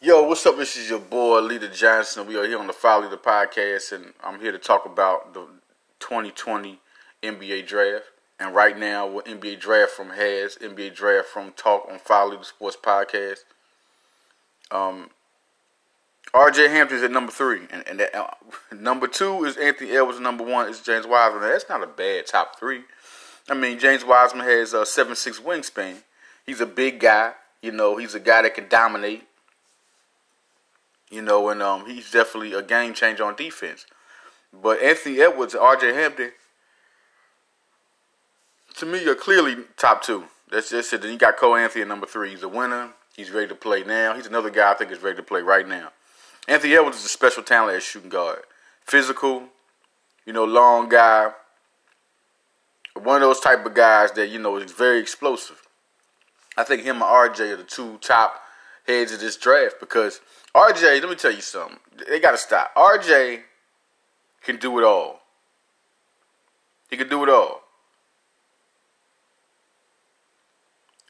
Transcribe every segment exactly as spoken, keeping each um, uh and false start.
Yo, what's up? This is your boy, Lita Johnson. We are here on the Five Lita Podcast, and I'm here to talk about the twenty twenty N B A Draft. And right now, what N B A Draft From has, N B A Draft From Talk on Five Lita Sports Podcast. Um, R J Hampton is at number three, and, and that, uh, number two is Anthony Edwards, number one is James Wiseman. Now, that's not a bad top three. I mean, James Wiseman has a seven six wingspan. He's a big guy. You know, he's a guy that can dominate. You know, and um, he's definitely a game changer on defense. But Anthony Edwards and R J Hampton, to me, are clearly top two. That's just it. Then you got Cole Anthony at number three. He's a winner. He's ready to play now. He's another guy I think is ready to play right now. Anthony Edwards is a special talent as shooting guard. Physical, you know, long guy. One of those type of guys that, you know, is very explosive. I think him and R J are the two top heads of this draft because R J, let me tell you something. They got to stop. R J can do it all. He can do it all.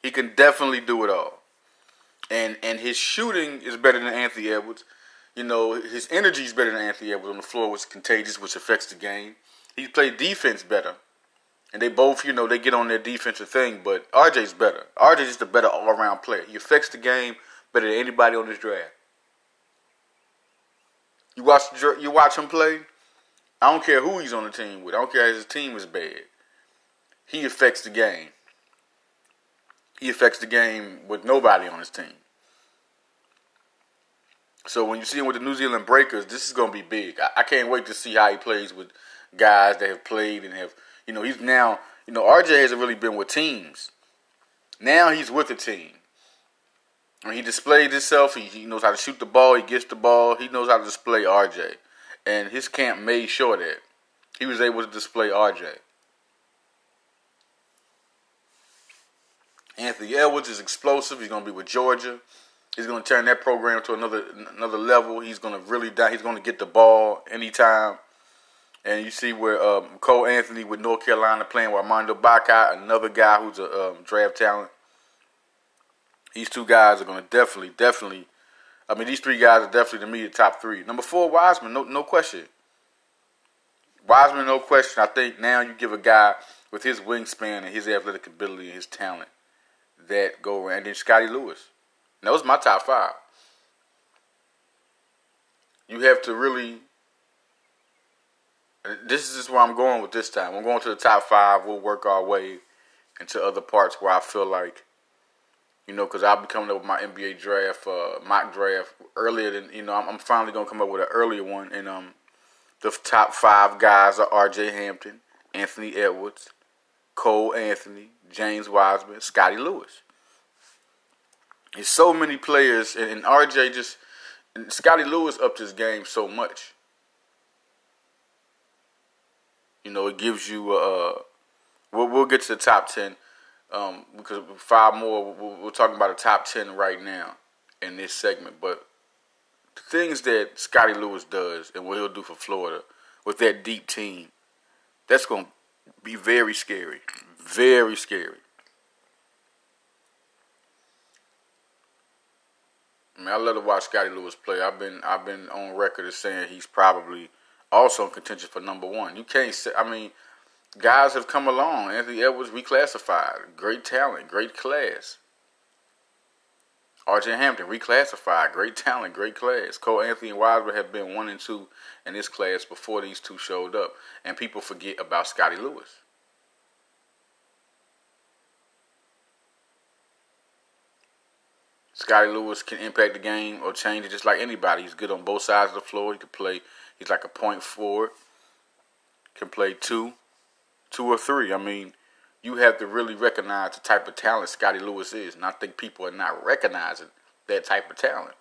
He can definitely do it all. And and his shooting is better than Anthony Edwards. You know, his energy is better than Anthony Edwards on the floor, which is contagious, which affects the game. He played defense better. And they both, you know, they get on their defensive thing, but R J's better. R J's just a better all-around player. He affects the game better than anybody on this draft. You watch, you watch him play, I don't care who he's on the team with. I don't care if his team is bad. He affects the game. He affects the game with nobody on his team. So when you see him with the New Zealand Breakers, this is going to be big. I, I can't wait to see how he plays with guys that have played and have, you know, he's now, you know, R J hasn't really been with teams. Now he's with a team. I mean, he displayed himself. He, he knows how to shoot the ball. He gets the ball. He knows how to display R J. And his camp made sure that he was able to display R J. Anthony Edwards is explosive. He's going to be with Georgia. He's going to turn that program to another another level. He's going to really die. He's going to get the ball anytime. And you see where um, Cole Anthony with North Carolina playing with Armando Bacot, another guy who's a um, draft talent. These two guys are going to definitely, definitely, I mean, these three guys are definitely, to me, the top three. Number four, Wiseman, no no question. Wiseman, no question. I think now you give a guy with his wingspan and his athletic ability and his talent that go around. And then Scotty Lewis. And that was my top five. You have to really, this is where I'm going with this time. I'm going to the top five. We'll work our way into other parts where I feel like, you know, because I'll be coming up with my N B A draft, uh, mock draft earlier than, you know, I'm, I'm finally going to come up with an earlier one. And um, the top five guys are R J Hampton, Anthony Edwards, Cole Anthony, James Wiseman, Scotty Lewis. There's so many players, and, and R J just, and Scotty Lewis upped his game so much. You know, it gives you, uh, we'll, we'll get to the top ten. Um, because five more, we're talking about the top ten right now in this segment. But the things that Scotty Lewis does and what he'll do for Florida with that deep team, that's going to be very scary. Very scary. I mean, I love to watch Scotty Lewis play. I've been I've been on record as saying he's probably also in contention for number one. You can't say, I mean, guys have come along. Anthony Edwards reclassified. Great talent. Great class. R J Hampton reclassified. Great talent. Great class. Cole Anthony and Wiseman have been one and two in this class before these two showed up. And people forget about Scotty Lewis. Scotty Lewis can impact the game or change it just like anybody. He's good on both sides of the floor. He can play. He's like a point forward. Can play two. Two or three. I mean, you have to really recognize the type of talent Scotty Lewis is. And I think people are not recognizing that type of talent.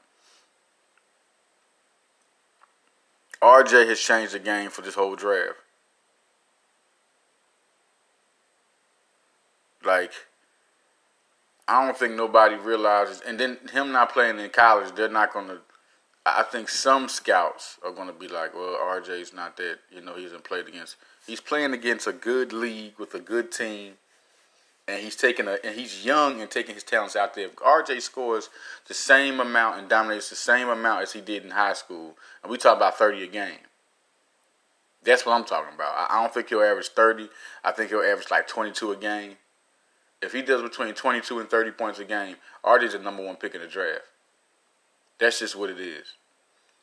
R J has changed the game for this whole draft. Like, I don't think nobody realizes. And then him not playing in college, they're not going to. I think some scouts are going to be like, well, R J's not that, you know, he hasn't played against. He's playing against a good league with a good team. And he's taking a, and he's young and taking his talents out there. If R J scores the same amount and dominates the same amount as he did in high school, and we talk about thirty a game. That's what I'm talking about. I don't think he'll average thirty. I think he'll average like twenty-two a game. If he does between twenty-two and thirty points a game, R J's the number one pick in the draft. That's just what it is.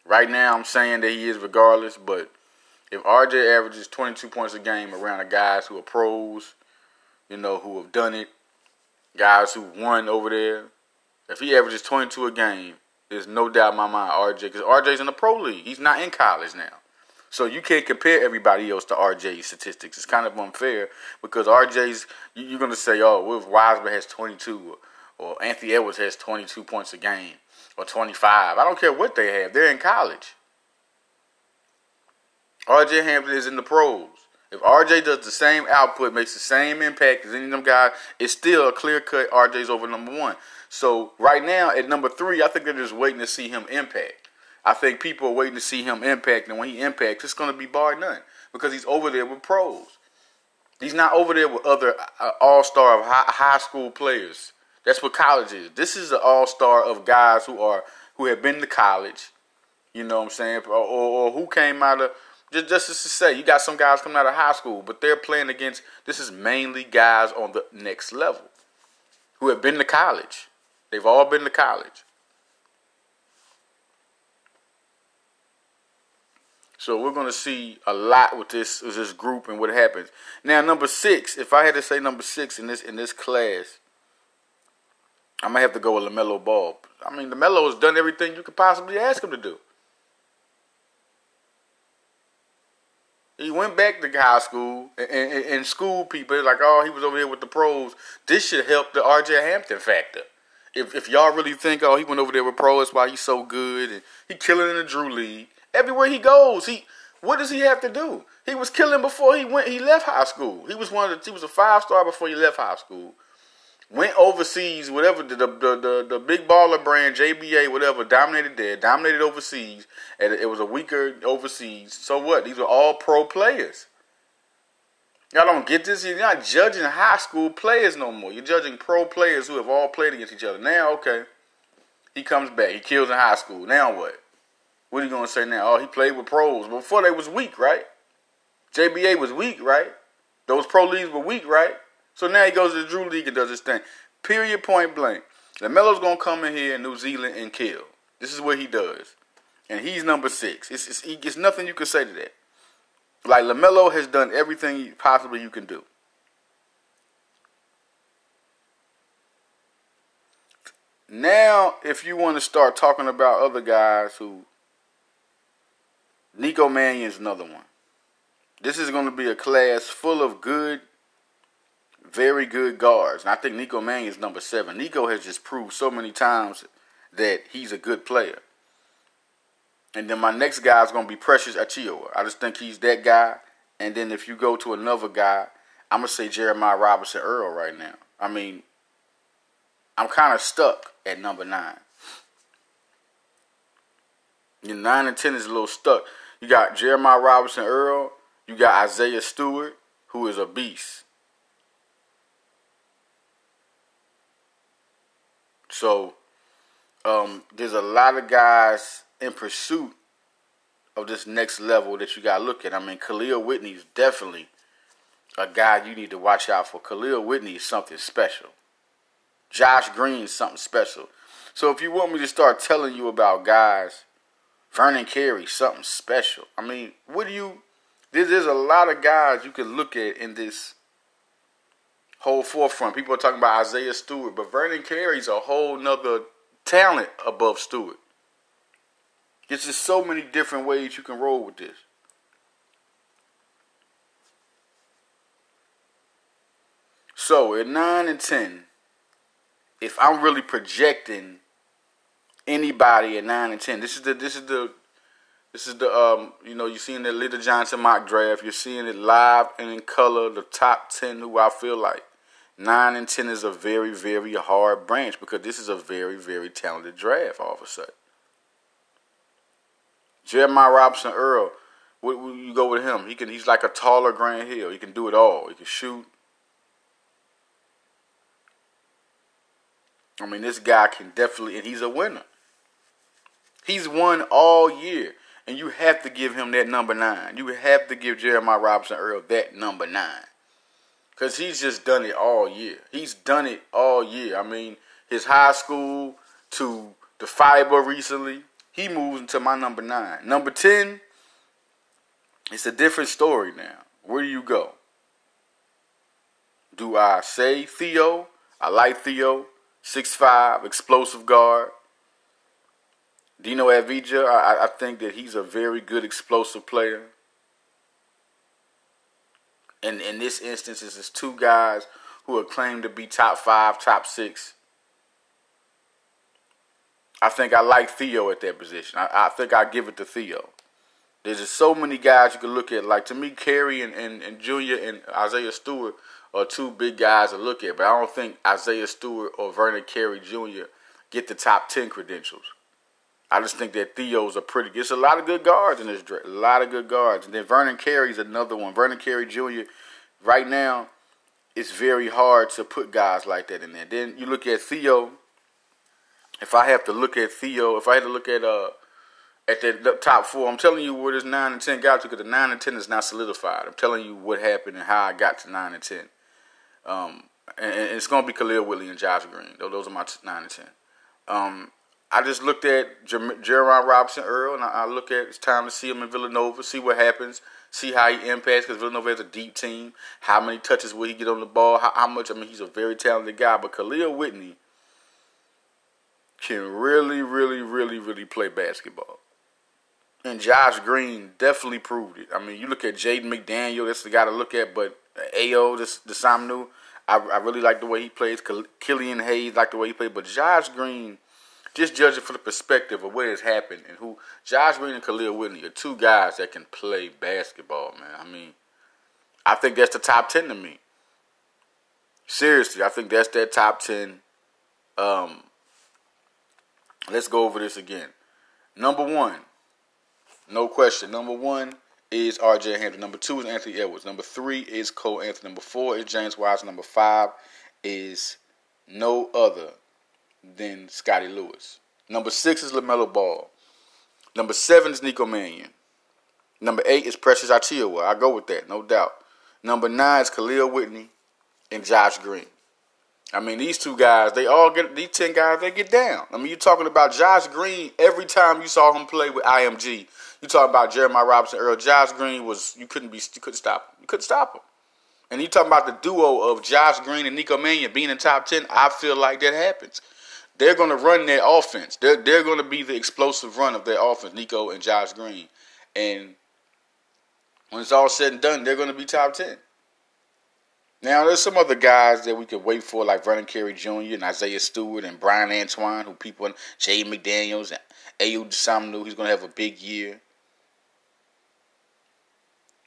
Right now, I'm saying that he is regardless, but if R J averages twenty-two points a game around the guys who are pros, you know, who have done it, guys who won over there, if he averages twenty-two a game, there's no doubt in my mind R J, because R J's in the pro league. He's not in college now. So you can't compare everybody else to R J's statistics. It's kind of unfair because R J's, you're going to say, oh, well, if Wiseman has twenty-two or, or Anthony Edwards has twenty-two points a game or twenty-five. I don't care what they have. They're in college. R J Hampton is in the pros. If R J does the same output, makes the same impact as any of them guys, it's still a clear-cut R J's over number one. So right now at number three, I think they're just waiting to see him impact. I think people are waiting to see him impact, and when he impacts, it's going to be bar none because he's over there with pros. He's not over there with other all-star of high school players. That's what college is. This is an all-star of guys who are who have been to college, you know what I'm saying, or, or, or who came out of, just, just to say, you got some guys coming out of high school, but they're playing against, this is mainly guys on the next level who have been to college. They've all been to college. So we're going to see a lot with this, with this group and what happens. Now, number six, if I had to say number six in this in this class, I might have to go with LaMelo Ball. I mean, LaMelo has done everything you could possibly ask him to do. He went back to high school, and, and, and school people, like, oh, he was over here with the pros. This should help the R J Hampton factor. If, if y'all really think, oh, he went over there with pros, why he's so good, and he killing in the Drew League. Everywhere he goes, he what does he have to do? He was killing before he went. He left high school. He was one of the, he was a five star before he left high school. Went overseas, whatever the the the, the big baller brand J B A, whatever, dominated there, dominated overseas, and it was a weaker overseas. So what? These are all pro players. Y'all don't get this. You're not judging high school players no more. You're judging pro players who have all played against each other. Now, okay, he comes back. He kills in high school. Now what? What are you going to say now? Oh, he played with pros. Before they was weak, right? J B A was weak, right? Those pro leagues were weak, right? So now he goes to the Drew League and does his thing. Period, point blank. LaMelo's going to come in here in New Zealand and kill. This is what he does. And he's number six. It's, it's, it's nothing you can say to that. Like, LaMelo has done everything possibly you can do. Now, if you want to start talking about other guys who... Nico Mannion's another one. This is going to be a class full of good, very good guards. And I think Nico Mannion's number seven. Nico has just proved so many times that he's a good player. And then my next guy is going to be Precious Achiuwa. I just think he's that guy. And then if you go to another guy, I'm going to say Jeremiah Robinson Earl right now. I mean, I'm kind of stuck at number nine. Your nine and ten is a little stuck. You got Jeremiah Robinson Earl. You got Isaiah Stewart, who is a beast. So, um, there's a lot of guys in pursuit of this next level that you got to look at. I mean, Khalil Whitney is definitely a guy you need to watch out for. Khalil Whitney is something special. Josh Green is something special. So, if you want me to start telling you about guys... Vernon Carey, something special. I mean, what do you... There's, there's a lot of guys you can look at in this whole forefront. People are talking about Isaiah Stewart, but Vernon Carey's a whole nother talent above Stewart. There's just so many different ways you can roll with this. So, at nine and ten, if I'm really projecting... Anybody at nine and ten. This is the this is the this is the um you know, you're seeing the Little Johnson mock draft. You're seeing it live and in color. The top ten who I feel like nine and ten is a very very hard branch because this is a very very talented draft. All of a sudden, Jeremiah Robinson Earl. What will you go with him? He can. He's like a taller Grant Hill. He can do it all. He can shoot. I mean, this guy can definitely, and he's a winner. He's won all year, and you have to give him that number nine. You have to give Jeremiah Robinson Earl that number nine, because he's just done it all year. He's done it all year. I mean, his high school to the fiber recently, he moves into my number nine. Number ten, it's a different story now. Where do you go? Do I say Theo? I like Theo. six five, explosive guard. Dino Avdija, I, I think that he's a very good explosive player. And in this instance, it's just two guys who are claimed to be top five, top six. I think I like Theo at that position. I, I think I give it to Theo. There's just so many guys you can look at. Like, to me, Carey and, and, and Junior and Isaiah Stewart are two big guys to look at. But I don't think Isaiah Stewart or Vernon Carey Junior get the top ten credentials. I just think that Theo's a pretty good. It's a lot of good guards in this draft. A lot of good guards. And then Vernon Carey's another one. Vernon Carey Junior, right now, it's very hard to put guys like that in there. Then you look at Theo. If I have to look at Theo, if I had to look at... uh. At the top four, I'm telling you where this nine and ten got to, because the nine and ten is not solidified. I'm telling you what happened and how I got to nine and ten. Um, and, and it's going to be Khalil Whitley and Josh Green. Those are my t- nine and ten. Um, I just looked at Jer- Jeremiah Robinson Earl, and I, I look at it's time to see him in Villanova, see what happens, see how he impacts, because Villanova has a deep team. How many touches will he get on the ball? How, how much? I mean, he's a very talented guy, but Khalil Whitley can really, really, really, really play basketball. And Josh Green definitely proved it. I mean, you look at Jaden McDaniel, that's the guy to look at, but A O, this the Samnu, I, I really like the way he plays. Killian Hayes, like the way he played. But Josh Green, just judging from the perspective of what has happened and who, Josh Green and Khalil Whitley are two guys that can play basketball, man. I mean, I think that's the top ten to me. Seriously, I think that's that top ten. Um, let's go over this again. Number one. No question. Number one is R J Hampton. Number two is Anthony Edwards. Number three is Cole Anthony. Number four is James Wiseman. Number five is no other than Scottie Lewis. Number six is LaMelo Ball. Number seven is Nico Mannion. Number eight is Precious Achiuwa. I go with that, no doubt. Number nine is Khalil Whitley and Josh Green. I mean, these two guys, they all get, these ten guys, they get down. I mean, you're talking about Josh Green. Every time you saw him play with I M G, you talking about Jeremiah Robinson Earl. Josh Green was, you couldn't be, you couldn't stop him. You couldn't stop him. And you talking about the duo of Josh Green and Nico Mannion being in top ten. I feel like that happens. They're going to run their offense. They're, they're going to be the explosive run of their offense, Nico and Josh Green. And when it's all said and done, they're going to be top ten. Now, there's some other guys that we could wait for, like Vernon Carey Junior and Isaiah Stewart and Brian Antoine, who people, Jay McDaniels and Ayo Dosunmu, he's going to have a big year.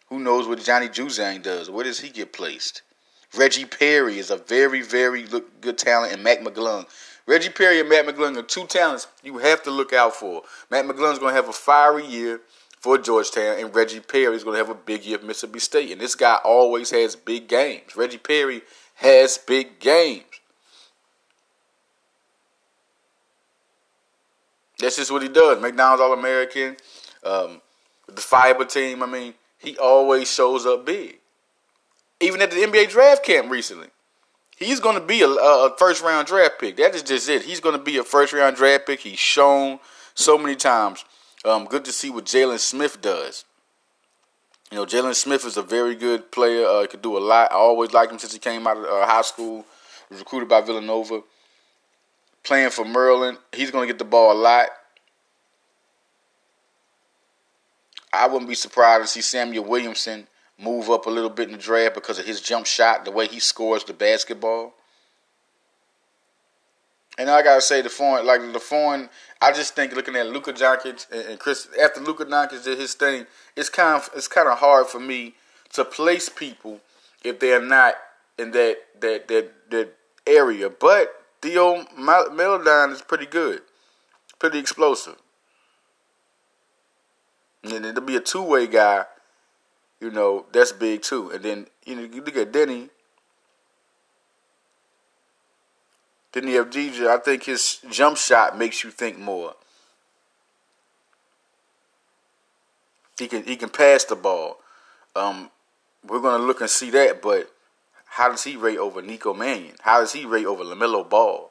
Who knows what Johnny Juzang does? Where does he get placed? Reggie Perry is a very, very good talent, and Mac McGlung. Reggie Perry and Matt McGlung are two talents you have to look out for. Matt McGlung's going to have a fiery year for Georgetown, and Reggie Perry is going to have a big year for Mississippi State. And this guy always has big games. Reggie Perry has big games. That's just what he does. McDonald's All-American, um, the fiber team. I mean, he always shows up big. Even at the N B A draft camp recently, he's going to be a, a first-round draft pick. That is just it. He's going to be a first-round draft pick. He's shown so many times. Um, good to see what Jalen Smith does. You know, Jalen Smith is a very good player. Uh, he could do a lot. I always liked him since he came out of uh, high school. He was recruited by Villanova. Playing for Maryland. He's going to get the ball a lot. I wouldn't be surprised to see Samuel Williamson move up a little bit in the draft because of his jump shot, the way he scores the basketball. And I gotta say, the foreign, like the foreign, I just think looking at Luka Doncic and Chris, after Luka Doncic did his thing, it's kind of it's kind of hard for me to place people if they're not in that that that, that area. But Theo Maledon is pretty good, pretty explosive, and it'll be a two way guy. You know, that's big too. And then you know, you look at Denny. than the Avdija. I think his jump shot makes you think more. He can he can pass the ball. Um, we're going to look and see that, but how does he rate over Nico Mannion? How does he rate over LaMelo Ball?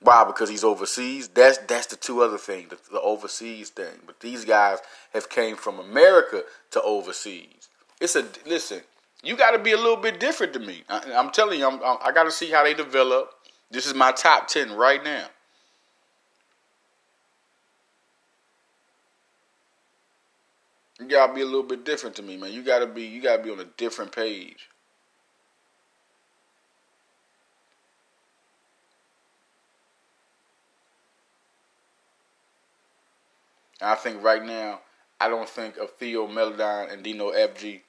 Why? Because he's overseas? That's that's the two other thing, the, the overseas thing. But these guys have came from America to overseas. It's a listen. You got to be a little bit different than me. I, I'm telling you, I'm, I'm, I got to see how they develop. This is my top ten right now. You got to be a little bit different to me, man. You got to be, you got to be on a different page. And I think right now, I don't think of Theo Maledon and Dino F G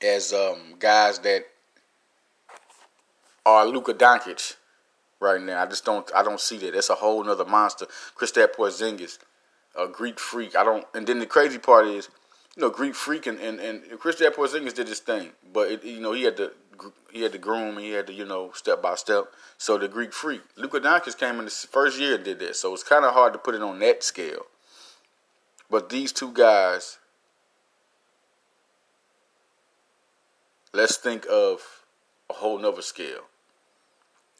as um, guys that are Luka Doncic right now. I just don't, I don't see that. That's a whole nother monster. Kristaps Porzingis, a Greek freak. I don't. And then the crazy part is, you know, Greek freak and and, and Kristaps Porzingis did his thing, but it, you know, he had to he had to groom, he had to, you know, step by step. So the Greek freak, Luka Doncic came in the first year and did that. So it's kind of hard to put it on that scale. But these two guys, let's think of a whole nother scale.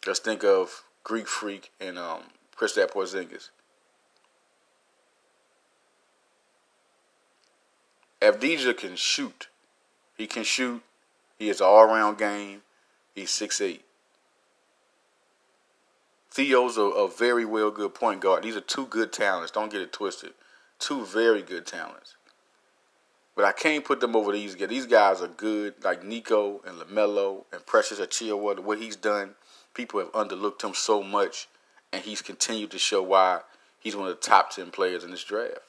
Let's think of Greek Freak and um, Kristaps Porzingis. Avdija can shoot. He can shoot. He has an all-around game. He's six eight. Theo's a, a very well good point guard. These are two good talents. Don't get it twisted. Two very good talents. But I can't put them over these guys. These guys are good, like Nico and LaMelo and Precious Achiuwa. What he's done, people have underlooked him so much, and he's continued to show why he's one of the top ten players in this draft.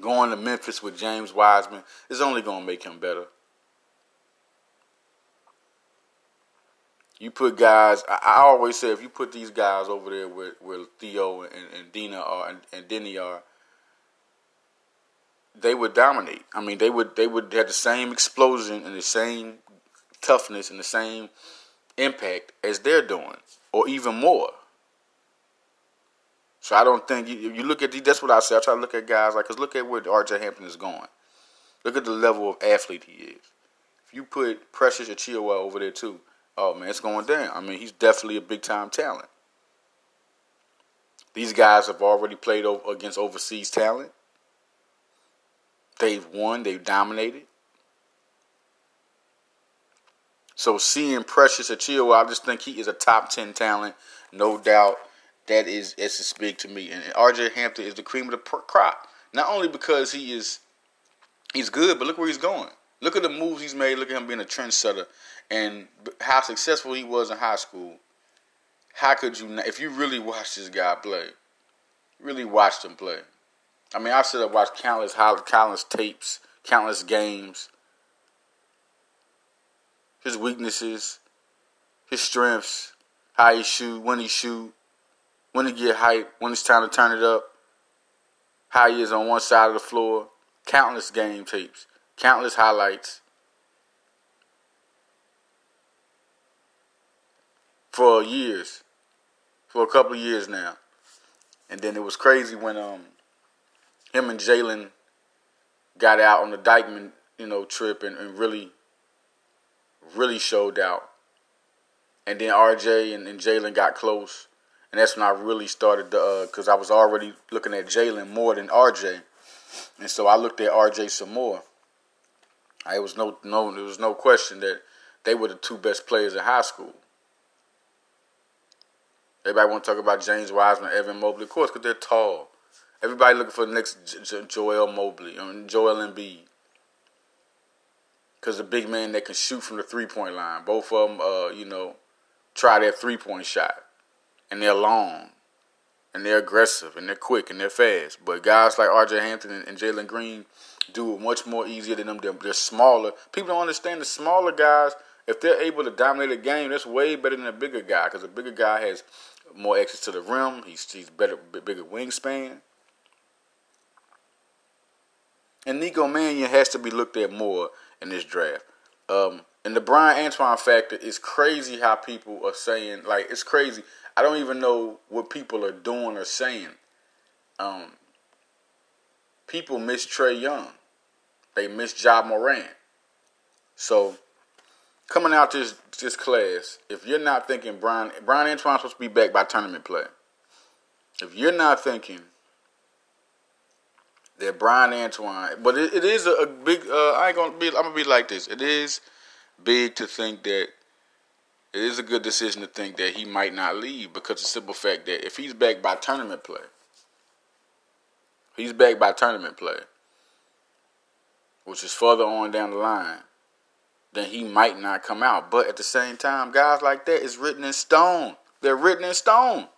Going to Memphis with James Wiseman is only going to make him better. You put guys, I always say, if you put these guys over there where, where Theo and, and Dina are and, and Denny are, they would dominate. I mean, they would they would have the same explosion and the same toughness and the same impact as they're doing, or even more. So I don't think you, you look at the, that's what I say. I try to look at guys like, cause look at where R J Hampton is going. Look at the level of athlete he is. If you put Precious Achiuwa over there too, oh, man, it's going down. I mean, he's definitely a big-time talent. These guys have already played over against overseas talent. They've won. They've dominated. So seeing Precious Achiuwa, I just think he is a top ten talent. No doubt that is it's as big to me. And R J Hampton is the cream of the crop. Not only because he is he's good, but look where he's going. Look at the moves he's made. Look at him being a trendsetter and how successful he was in high school. How could you not? If you really watch this guy play, really watched him play. I mean, I've said I've watched countless, countless tapes, countless games. His weaknesses, his strengths, how he shoot, when he shoot, when he get hype, when it's time to turn it up, how he is on one side of the floor. Countless game tapes. Countless highlights. For years. For a couple of years now. And then it was crazy when um him and Jalen got out on the Dykeman, you know, trip and, and really really showed out. And then R J and, and Jalen got close. And that's when I really started to uh because I was already looking at Jalen more than R J. And so I looked at R J some more. It was no, no, there was no question that they were the two best players in high school. Everybody want to talk about James Wiseman, Evan Mobley, of course, because they're tall. Everybody looking for the next J- J- Joel Mobley, I mean, Joel Embiid, because the big man that can shoot from the three-point line. Both of them, uh, you know, try their three-point shot, and they're long, and they're aggressive, and they're quick, and they're fast. But guys like R J Hampton and, and Jalen Green do it much more easier than them. They're, they're smaller. People don't understand the smaller guys, if they're able to dominate a game, that's way better than a bigger guy, because a bigger guy has more access to the rim. He's, he's better, bigger wingspan. And Nico Mannion has to be looked at more in this draft. Um, And the Brian Antoine factor is crazy how people are saying, like, it's crazy. I don't even know what people are doing or saying. Um, people miss Trae Young. They miss Ja Morant. So, coming out this this class, if you're not thinking Brian, Brian Antoine's supposed to be back by tournament play. If you're not thinking that Brian Antoine, but it, it is a, a big, uh, I ain't gonna be, I'm gonna be like this. It is big to think that it is a good decision to think that he might not leave, because the simple fact that if he's back by tournament play, he's back by tournament play, which is further on down the line, then he might not come out. But at the same time, guys like that is written in stone. They're written in stone.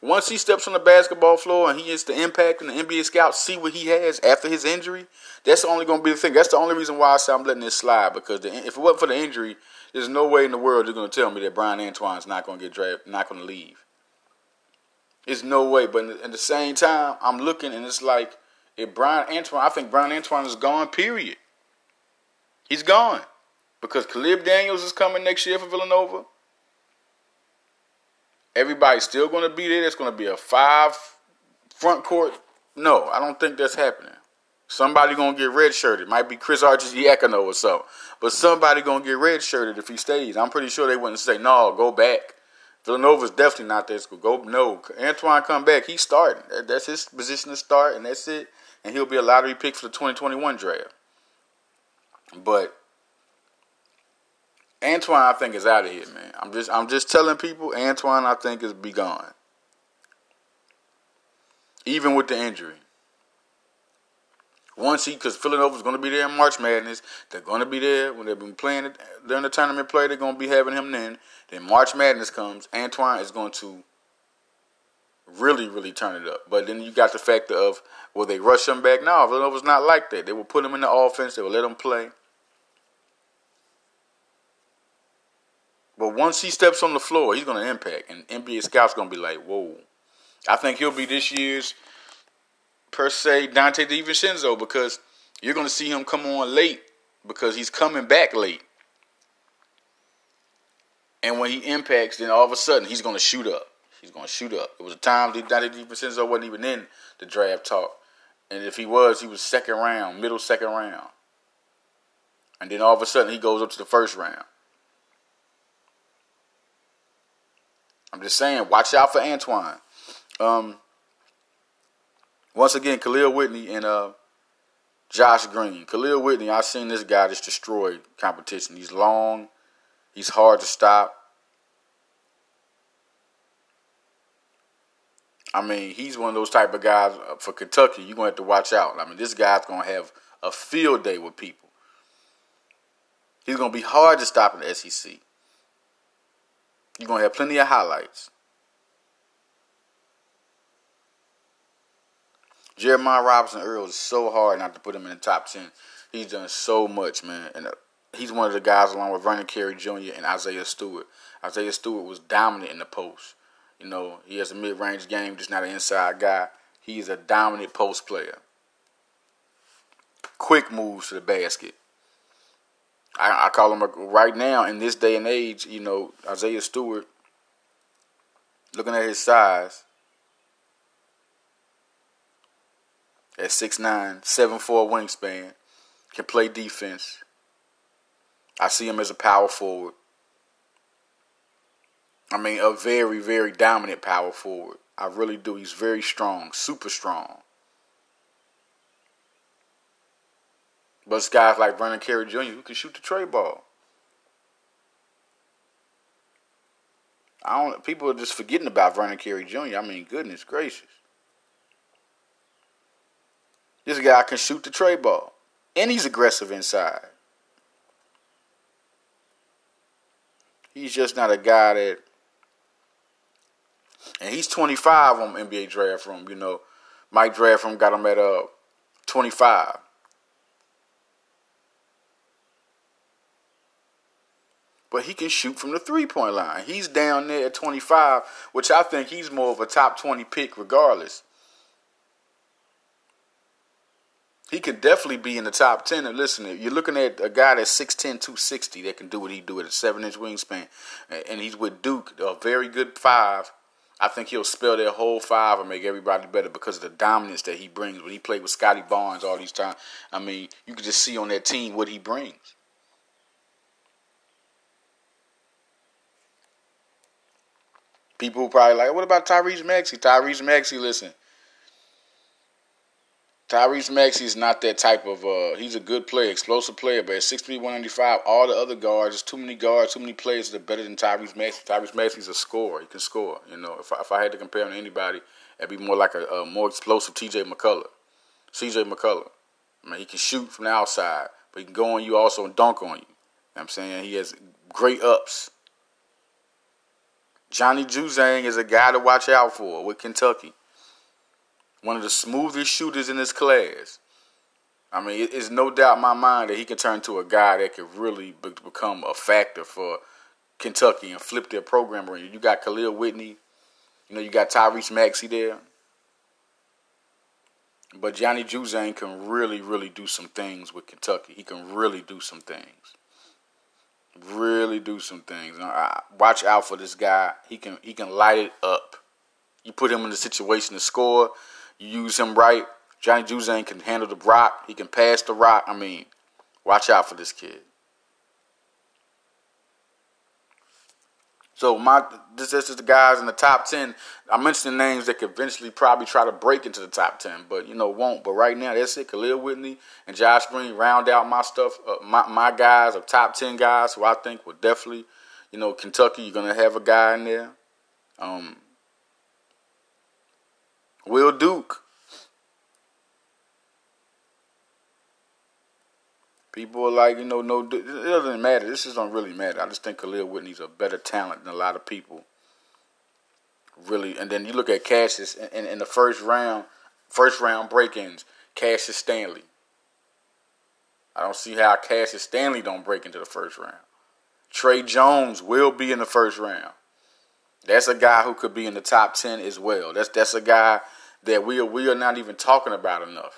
Once he steps on the basketball floor and he gets the impact and the N B A scouts see what he has after his injury, that's only going to be the thing. That's the only reason why I say I'm letting this slide, because the, if it wasn't for the injury, there's no way in the world you're going to tell me that Brian Antoine's not going to get drafted, not going to leave. There's no way. But at the same time, I'm looking and it's like, if Brian Antoine, I think Brian Antoine is gone, period. He's gone. Because Kaleb Daniels is coming next year for Villanova. Everybody's still going to be there. It's going to be a five front court. No, I don't think that's happening. Somebody going to get redshirted. It might be Chris Archie-Diacono or something. But somebody going to get redshirted if he stays. I'm pretty sure they wouldn't say, no, go back. Villanova's definitely not that school. Go, no. Antoine come back. He's starting. That's his position to start, and that's it. And he'll be a lottery pick for the twenty twenty-one draft. But Antoine, I think, is out of here, man. I'm just, I'm just telling people, Antoine, I think, is be gone. Even with the injury. Once he, because Villanova's going to be there in March Madness. They're going to be there when they've been playing it during the tournament play. They're going to be having him then. Then March Madness comes. Antoine is going to really, really turn it up. But then you got the factor of, will they rush him back? No, Villanova's not like that. They will put him in the offense. They will let him play. But once he steps on the floor, he's going to impact. And N B A scouts going to be like, whoa. I think he'll be this year's, per se, Dante DiVincenzo, because you're going to see him come on late because he's coming back late. And when he impacts, then all of a sudden he's going to shoot up. He's going to shoot up. It was a time that Dante DiVincenzo wasn't even in the draft talk. And if he was, he was second round, middle second round. And then all of a sudden he goes up to the first round. I'm just saying, watch out for Antoine. Um, once again, Khalil Whitney and uh, Josh Green. Khalil Whitney, I've seen this guy just destroy competition. He's long. He's hard to stop. I mean, he's one of those type of guys for Kentucky. You're going to have to watch out. I mean, this guy's going to have a field day with people. He's going to be hard to stop in the S E C. You're going to have plenty of highlights. Jeremiah Robinson Earl is so hard not to put him in the top ten. He's done so much, man. And he's one of the guys along with Vernon Carey Junior and Isaiah Stewart. Isaiah Stewart was dominant in the post. You know, he has a mid-range game, just not an inside guy. He is a dominant post player. Quick moves to the basket. I, I call him a, right now in this day and age, you know, Isaiah Stewart, looking at his size, at six nine, seven four wingspan, can play defense. I see him as a power forward. I mean, a very, very dominant power forward. I really do. He's very strong, super strong. But it's guys like Vernon Carey Junior who can shoot the tray ball. I don't. People are just forgetting about Vernon Carey Junior I mean, goodness gracious. This guy can shoot the tray ball. And he's aggressive inside. He's just not a guy that... And he's twenty-five on N B A draft room, you know. Mike draft room got him at uh, twenty-five. But he can shoot from the three-point line. He's down there at twenty-five, which I think he's more of a top twenty pick regardless. He could definitely be in the top ten. And listen, if you're looking at a guy that's six ten, two sixty that can do what he do at a seven-inch wingspan, and he's with Duke, a very good five. I think he'll spell their whole five and make everybody better because of the dominance that he brings. When he played with Scotty Barnes all these times, I mean, you could just see on that team what he brings. People who probably like, what about Tyrese Maxey? Tyrese Maxey, listen. Tyrese Maxey is not that type of, uh, he's a good player, explosive player, but at six three, one ninety-five, all the other guards, there's too many guards, too many players that are better than Tyrese Maxey. Tyrese Maxey's a scorer. He can score. You know, if I, if I had to compare him to anybody, it'd be more like a, a more explosive T J McCullough. C J McCullough. I mean, he can shoot from the outside, but he can go on you also and dunk on you. You know what I'm saying? He has great ups. Johnny Juzang is a guy to watch out for with Kentucky. One of the smoothest shooters in his class. I mean, it's no doubt in my mind that he can turn to a guy that could really be- become a factor for Kentucky and flip their program around. You got Khalil Whitney. You know, you got Tyrese Maxey there. But Johnny Juzang can really, really do some things with Kentucky. He can really do some things. Really do some things. Now, watch out for this guy. He can he can light it up. You put him in the situation to score. You use him right. Johnny Juzang can handle the rock. He can pass the rock. I mean, watch out for this kid. So my this, this is the guys in the top ten. I mentioned the names that could eventually probably try to break into the top ten, but, you know, won't. But right now, that's it. Khalil Whitney and Josh Green round out my stuff, uh, my, my guys of top ten guys who I think will definitely, you know, Kentucky, you're going to have a guy in there. Um, Will Duke. People are like, you know, no, it doesn't matter. This doesn't really matter. I just think Khalil Whitney's a better talent than a lot of people. Really. And then you look at Cassius in, in, in the first round, first round break-ins, Cassius Stanley. I don't see how Cassius Stanley don't break into the first round. Trey Jones will be in the first round. That's a guy who could be in the top ten as well. That's that's a guy that we are, we are not even talking about enough.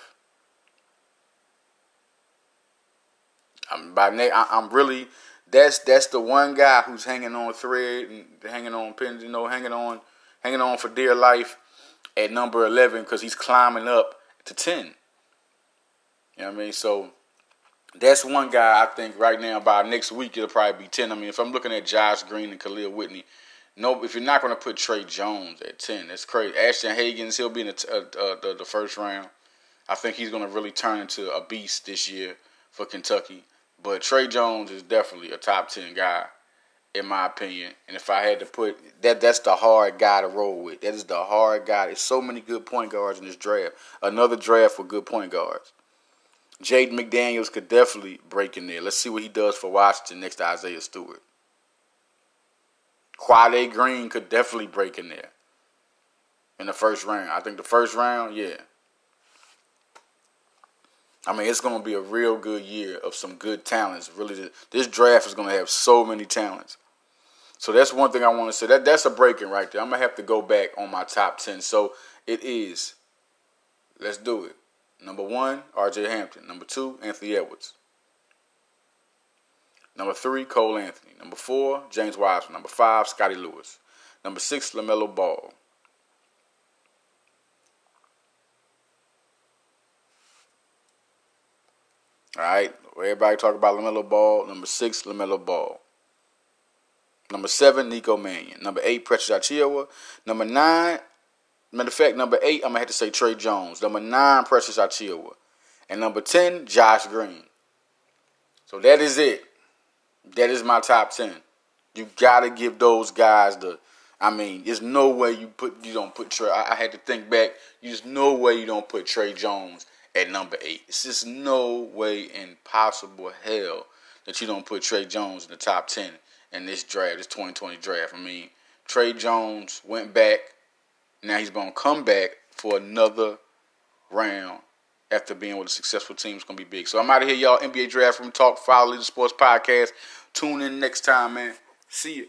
I'm by name, I, I'm really that's that's the one guy who's hanging on thread and hanging on pins, you know, hanging on, hanging on for dear life at number eleven because he's climbing up to ten. You know what I mean? So that's one guy I think right now. By next week it'll probably be ten. I mean, if I'm looking at Josh Green and Khalil Whitney, no, if you're not going to put Trey Jones at ten, that's crazy. Ashton Hagens, he'll be in the, uh, the the first round. I think he's going to really turn into a beast this year for Kentucky. But Trey Jones is definitely a top ten guy, in my opinion. And if I had to put that, that's the hard guy to roll with. That is the hard guy. There's so many good point guards in this draft. Another draft for good point guards. Jaden McDaniels could definitely break in there. Let's see what he does for Washington next to Isaiah Stewart. Quade Green could definitely break in there in the first round. I think the first round, yeah. I mean, it's going to be a real good year of some good talents. Really, this draft is going to have so many talents. So that's one thing I want to say. That That's a break-in right there. I'm going to have to go back on my top ten. So it is. Let's do it. Number one, R J Hampton. Number two, Anthony Edwards. Number three, Cole Anthony. Number four, James Wiseman. Number five, Scotty Lewis. Number six, LaMelo Ball. All right, everybody talk about LaMelo Ball. Number six, LaMelo Ball. Number seven, Nico Mannion. Number eight, Precious Achiuwa. Number nine, matter of fact, number eight, I'm going to have to say Trey Jones. Number nine, Precious Achiuwa. And number ten, Josh Green. So that is it. That is my top ten. You got to give those guys the, I mean, there's no way you put you don't put Trey. I, I had to think back. There's no way you don't put Trey Jones at number eight. It's just no way in possible hell that you don't put Trey Jones in the top ten in this draft, this twenty twenty draft. I mean, Trey Jones went back. Now he's going to come back for another round after being with a successful team. It's going to be big. So I'm out of here, y'all. N B A Draft Room Talk, Follow Leader Sports Podcast. Tune in next time, man. See you.